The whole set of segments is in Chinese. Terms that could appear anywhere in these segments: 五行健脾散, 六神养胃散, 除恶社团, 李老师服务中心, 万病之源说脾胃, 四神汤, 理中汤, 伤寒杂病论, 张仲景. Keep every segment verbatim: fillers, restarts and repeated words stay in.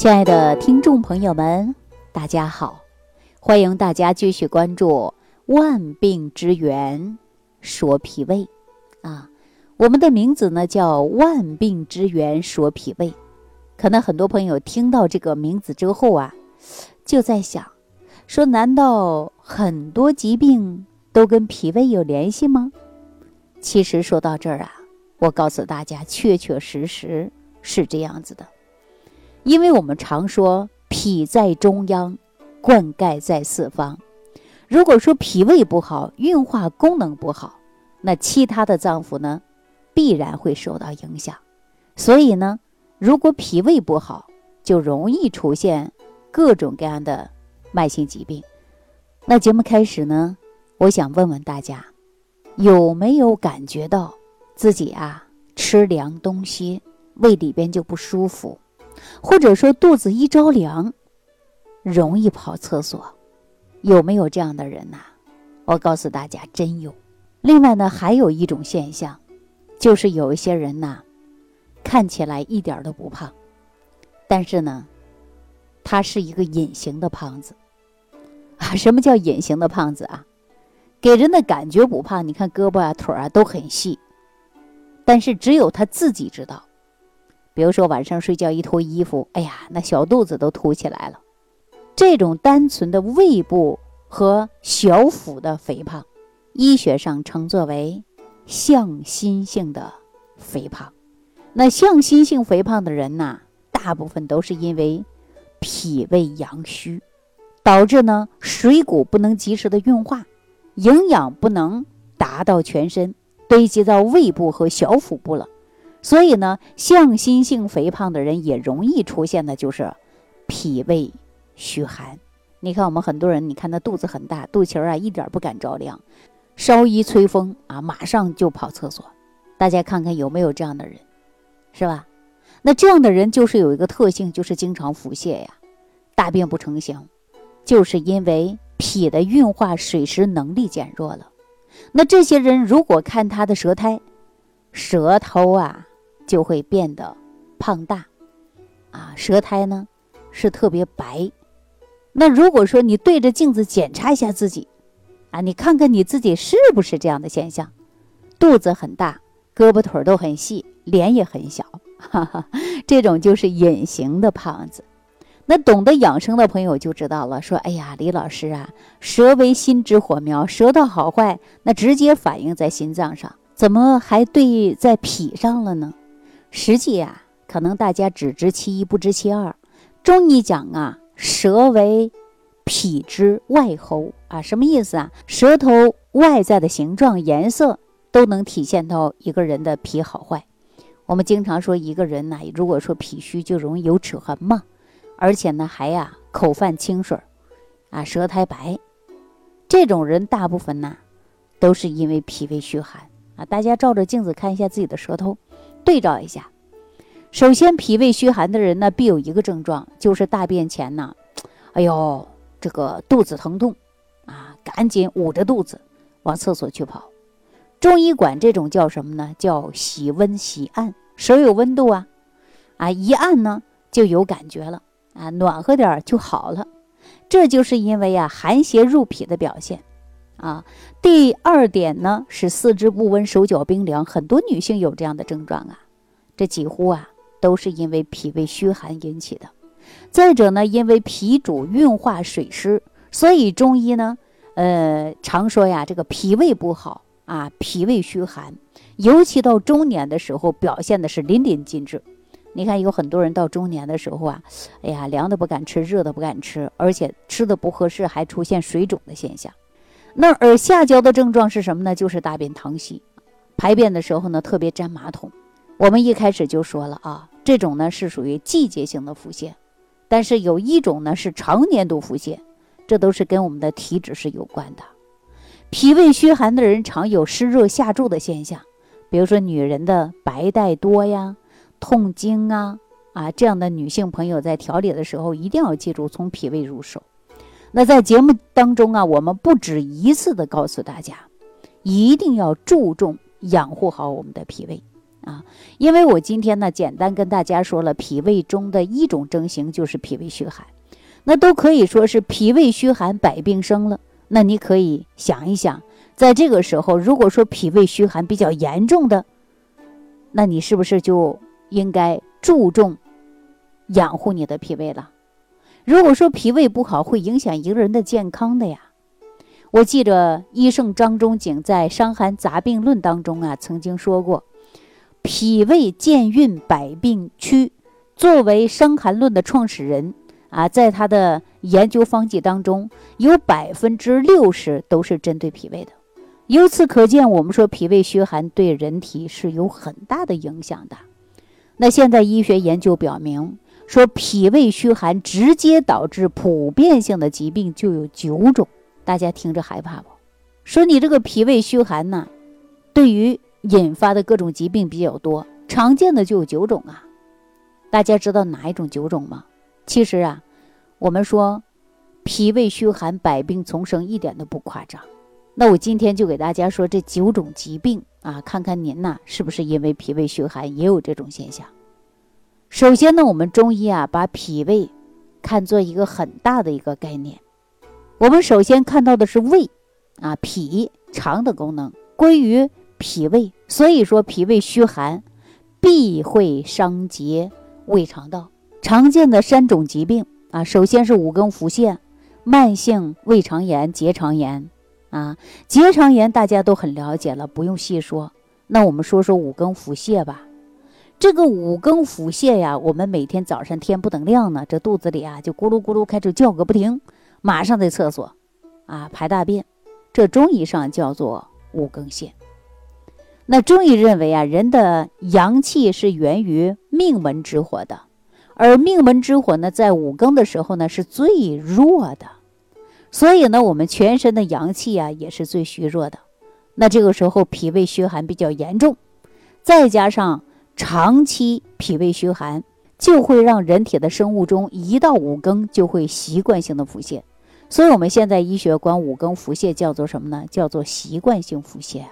亲爱的听众朋友们，大家好，欢迎大家继续关注万病之源说脾胃啊，我们的名字呢叫万病之源说脾胃。可能很多朋友听到这个名字之后啊，就在想说，难道很多疾病都跟脾胃有联系吗？其实说到这儿啊，我告诉大家，确确实实是这样子的。因为我们常说脾在中央，灌溉在四方，如果说脾胃不好，运化功能不好，那其他的脏腑呢必然会受到影响。所以呢，如果脾胃不好，就容易出现各种各样的慢性疾病。那节目开始呢，我想问问大家，有没有感觉到自己啊吃凉东西胃里边就不舒服，或者说肚子一着凉容易跑厕所？有没有这样的人啊？我告诉大家，真有。另外呢，还有一种现象，就是有一些人啊看起来一点都不胖，但是呢他是一个隐形的胖子啊。什么叫隐形的胖子啊？给人的感觉不胖，你看胳膊啊腿啊都很细，但是只有他自己知道。比如说晚上睡觉一脱衣服，哎呀，那小肚子都凸起来了。这种单纯的胃部和小腹的肥胖，医学上称作为向心性的肥胖。那向心性肥胖的人呢，大部分都是因为脾胃阳虚，导致呢水谷不能及时的运化，营养不能达到全身，堆积到胃部和小腹部了。所以呢，向心性肥胖的人也容易出现的就是脾胃虚寒。你看我们很多人，你看他肚子很大，肚脐啊一点不敢着凉，稍一吹风啊马上就跑厕所。大家看看有没有这样的人，是吧？那这样的人就是有一个特性，就是经常腹泻呀，大便不成形，就是因为脾的运化水湿能力减弱了。那这些人如果看他的舌苔，舌头啊就会变得胖大啊，舌苔呢是特别白。那如果说你对着镜子检查一下自己啊，你看看你自己是不是这样的现象，肚子很大，胳膊腿都很细，脸也很小，哈哈，这种就是隐形的胖子。那懂得养生的朋友就知道了，说哎呀，李老师啊，舌为心之火苗，舌头好坏那直接反映在心脏上，怎么还对在脾上了呢？实际啊，可能大家只知其一不知其二。中医讲啊，舌为脾之外候啊，什么意思啊？舌头外在的形状、颜色都能体现到一个人的脾好坏。我们经常说一个人呢、啊，如果说脾虚就容易有齿痕嘛，而且呢还呀、啊、口泛清水啊，舌苔白，这种人大部分呢、啊、都是因为脾胃虚寒啊。大家照着镜子看一下自己的舌头，对照一下。首先脾胃虚寒的人呢必有一个症状，就是大便前呢，哎呦，这个肚子疼痛啊，赶紧捂着肚子往厕所去跑。中医管这种叫什么呢？叫喜温喜暗，舌有温度啊啊，一按呢就有感觉了啊，暖和点就好了。这就是因为啊寒邪入脾的表现啊。第二点呢是四肢不温，手脚冰凉，很多女性有这样的症状啊，这几乎啊都是因为脾胃虚寒引起的。再者呢，因为脾主运化水湿，所以中医呢呃常说呀，这个脾胃不好啊，脾胃虚寒，尤其到中年的时候表现的是淋漓尽致。你看有很多人到中年的时候啊，哎呀，凉的不敢吃，热的不敢吃，而且吃的不合适还出现水肿的现象。那而下焦的症状是什么呢？就是大便溏稀，排便的时候呢特别粘马桶。我们一开始就说了啊，这种呢是属于季节性的腹泻，但是有一种呢是常年度腹泻，这都是跟我们的体质是有关的。脾胃虚寒的人常有湿热下注的现象，比如说女人的白带多呀、痛经啊啊，这样的女性朋友在调理的时候一定要记住从脾胃入手。那在节目当中啊，我们不止一次的告诉大家，一定要注重养护好我们的脾胃。啊，因为我今天呢简单跟大家说了脾胃中的一种症型就是脾胃虚寒，那都可以说是脾胃虚寒百病生了。那你可以想一想，在这个时候如果说脾胃虚寒比较严重的，那你是不是就应该注重养护你的脾胃了？如果说脾胃不好会影响一个人的健康的呀。我记着医圣张仲景在《伤寒杂病论》当中啊曾经说过，脾胃健运百病驱，作为伤寒论的创始人啊，在他的研究方剂当中有 百分之六十 都是针对脾胃的。由此可见，我们说脾胃虚寒对人体是有很大的影响的。那现在医学研究表明说，脾胃虚寒直接导致普遍性的疾病就有九种，大家听着害怕不？说你这个脾胃虚寒呢，对于引发的各种疾病比较多，常见的就有九种啊。大家知道哪一种九种吗？其实啊，我们说脾胃虚寒百病丛生一点都不夸张。那我今天就给大家说这九种疾病啊，看看您呐、啊、是不是因为脾胃虚寒也有这种现象。首先呢，我们中医啊把脾胃看作一个很大的一个概念。我们首先看到的是胃啊，脾肠的功能归于脾胃，所以说脾胃虚寒必会伤及胃肠道。常见的三种疾病啊，首先是五更腹泻、慢性胃肠炎、结肠炎。啊，结肠炎大家都很了解了，不用细说。那我们说说五更腹泻吧。这个五更腹泻呀，我们每天早上天不等亮呢，这肚子里啊就咕噜咕噜开始叫个不停，马上在厕所啊排大便，这中医上叫做五更泻。那中医认为啊，人的阳气是源于命门之火的，而命门之火呢在五更的时候呢是最弱的，所以呢我们全身的阳气啊也是最虚弱的。那这个时候脾胃虚寒比较严重，再加上长期脾胃虚寒，就会让人体的生物钟一到五更就会习惯性的腹泻。所以我们现在医学管五更腹泻叫做什么呢？叫做习惯性腹泻啊。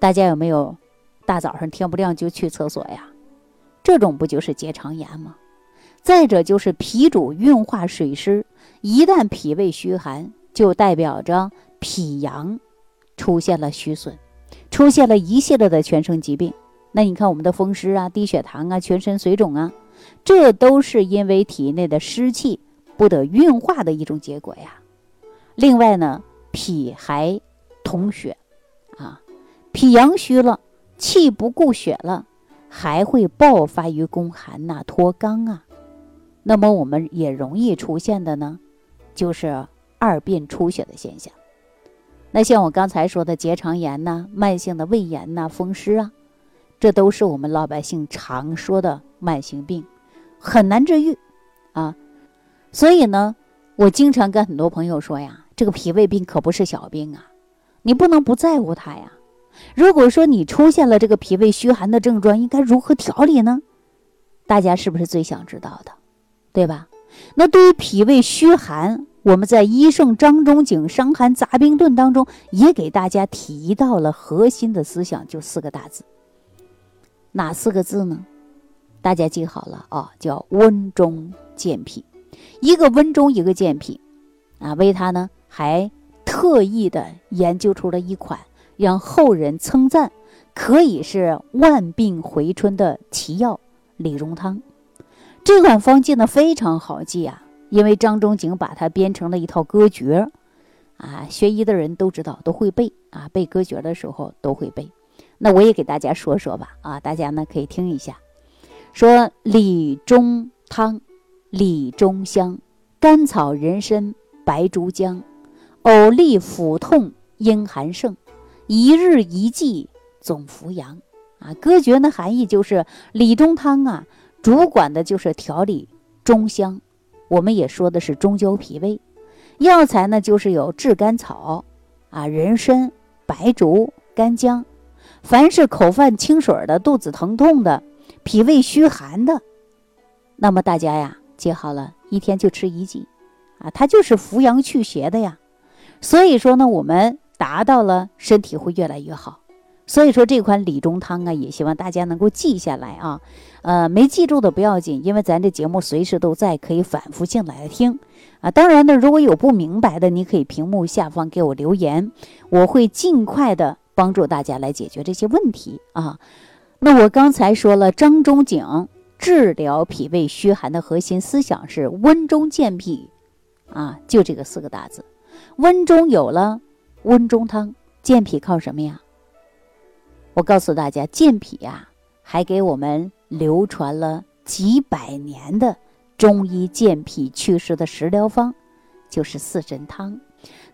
大家有没有大早上天不亮就去厕所呀？这种不就是结肠炎吗？再者就是脾主运化水湿，一旦脾胃虚寒，就代表着脾阳出现了虚损，出现了一系列的全身疾病。那你看我们的风湿啊、低血糖啊、全身水肿啊，这都是因为体内的湿气不得运化的一种结果呀。另外呢，脾还统血啊，脾阳虚了，气不固血了，还会爆发于宫寒呐、啊、脱肛啊。那么我们也容易出现的呢，就是二便出血的现象。那像我刚才说的结肠炎呐、啊、慢性的胃炎呐、啊、风湿啊，这都是我们老百姓常说的慢性病，很难治愈啊。所以呢，我经常跟很多朋友说呀，这个脾胃病可不是小病啊，你不能不在乎它呀。如果说你出现了这个脾胃虚寒的症状，应该如何调理呢？大家是不是最想知道的？对吧？那对于脾胃虚寒，我们在医圣张仲景《伤寒杂病论》当中也给大家提到了核心的思想，就四个大字。哪四个字呢？大家记好了啊，叫温中健脾。一个温中，一个健脾啊。为他呢还特意的研究出了一款让后人称赞可以是万病回春的奇药李荣汤。这款方剂呢非常好记啊，因为张仲景把它编成了一套歌诀啊，学医的人都知道，都会背啊，背歌诀的时候都会背。那我也给大家说说吧啊，大家呢可以听一下。说李中汤，李中香，甘草人参白术姜，呕利腹痛阴寒盛，一日一剂总扶阳啊。歌诀呢含义就是李中汤啊主管的就是调理中香，我们也说的是中焦脾胃。药材呢就是有炙甘草啊、人参、白术、干姜。凡是口泛清水的、肚子疼痛的、脾胃虚寒的，那么大家呀记好了，一天就吃一剂啊，它就是扶阳祛邪的呀。所以说呢，我们达到了身体会越来越好。所以说这款理中汤啊，也希望大家能够记下来啊。呃，没记住的不要紧，因为咱这节目随时都在，可以反复性来听啊。当然呢，如果有不明白的，你可以屏幕下方给我留言，我会尽快的帮助大家来解决这些问题啊。那我刚才说了，张仲景治疗脾胃虚寒的核心思想是温中健脾啊，就这个四个大字。温中有了，温中汤，健脾靠什么呀？我告诉大家，健脾啊，还给我们流传了几百年的中医健脾祛湿的食疗方，就是四神汤。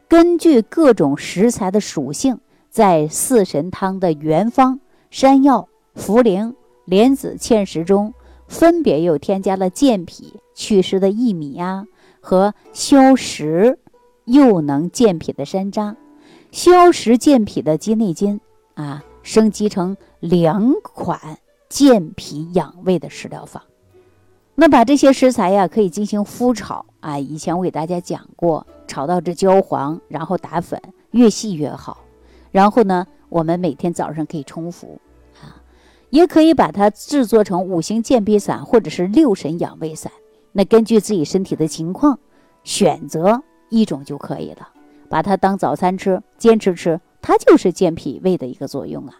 根据各种食材的属性，在四神汤的原方、山药、茯苓、莲子、芡实中，分别又添加了健脾祛湿的薏米啊，和消食又能健脾的山楂，消食健脾的鸡内金啊，升级成两款健脾养胃的食疗法。那把这些食材呀、啊，可以进行敷炒啊。以前我给大家讲过，炒到这焦黄，然后打粉，越细越好。然后呢，我们每天早上可以冲服啊，也可以把它制作成五行健脾散或者是六神养胃散。那根据自己身体的情况，选择一种就可以了，把它当早餐吃，坚持吃，它就是健脾胃的一个作用啊。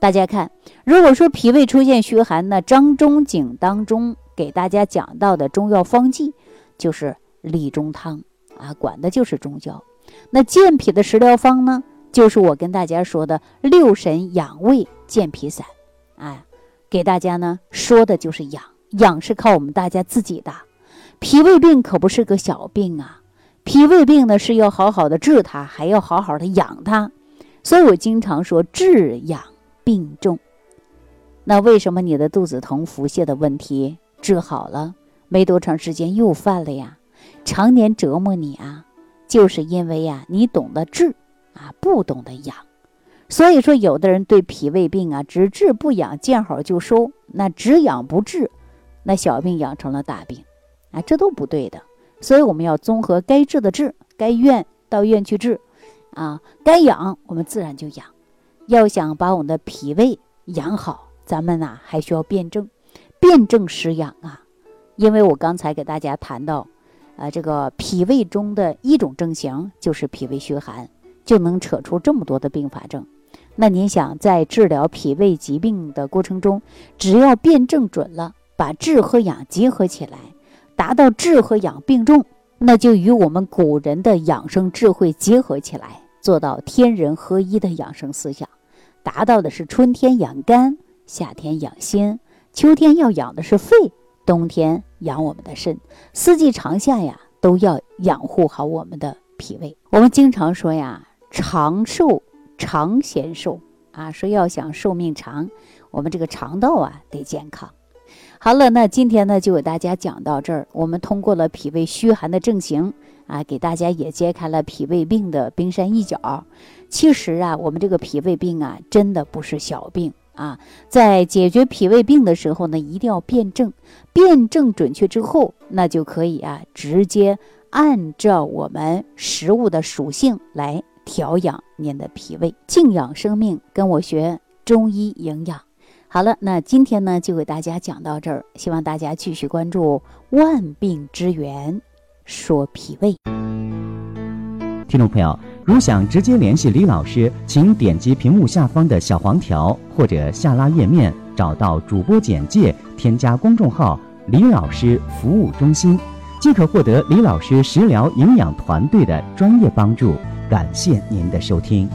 大家看，如果说脾胃出现虚寒呢，张仲景当中给大家讲到的中药方剂就是理中汤啊，管的就是中焦。那健脾的食疗方呢，就是我跟大家说的六神养胃健脾散啊，给大家呢说的就是养，养是靠我们大家自己的。脾胃病可不是个小病啊，脾胃病呢是要好好的治它，还要好好的养它。所以我经常说治养并重。那为什么你的肚子疼腹泻的问题治好了，没多长时间又犯了呀？常年折磨你啊，就是因为呀、啊、你懂得治啊，不懂得养。所以说有的人对脾胃病啊只治不养，见好就收，那只养不治，那小病养成了大病啊，这都不对的。所以我们要综合该治的治，该院到院去治啊，该养我们自然就养。要想把我们的脾胃养好，咱们啊还需要辩证，辩证施养啊。因为我刚才给大家谈到，呃，这个脾胃中的一种症型就是脾胃虚寒，就能扯出这么多的并发症。那您想，在治疗脾胃疾病的过程中，只要辩证准了，把治和养结合起来，达到治和养并重，那就与我们古人的养生智慧结合起来，做到天人合一的养生思想，达到的是春天养肝，夏天养心，秋天要养的是肺，冬天养我们的肾，四季长夏呀都要养护好我们的脾胃。我们经常说呀，长寿长显寿啊，说要想寿命长，我们这个肠道啊得健康。好了，那今天呢就给大家讲到这儿，我们通过了脾胃虚寒的症型啊，给大家也揭开了脾胃病的冰山一角。其实啊，我们这个脾胃病啊，真的不是小病啊。在解决脾胃病的时候呢，一定要辩证，辩证准确之后，那就可以啊，直接按照我们食物的属性来调养您的脾胃。静养生命，跟我学中医营养。好了，那今天呢就给大家讲到这儿，希望大家继续关注万病之源说脾胃。听众朋友，如想直接联系李老师，请点击屏幕下方的小黄条，或者下拉页面找到主播简介，添加公众号李老师服务中心，即可获得李老师食疗营养团队的专业帮助。感谢您的收听。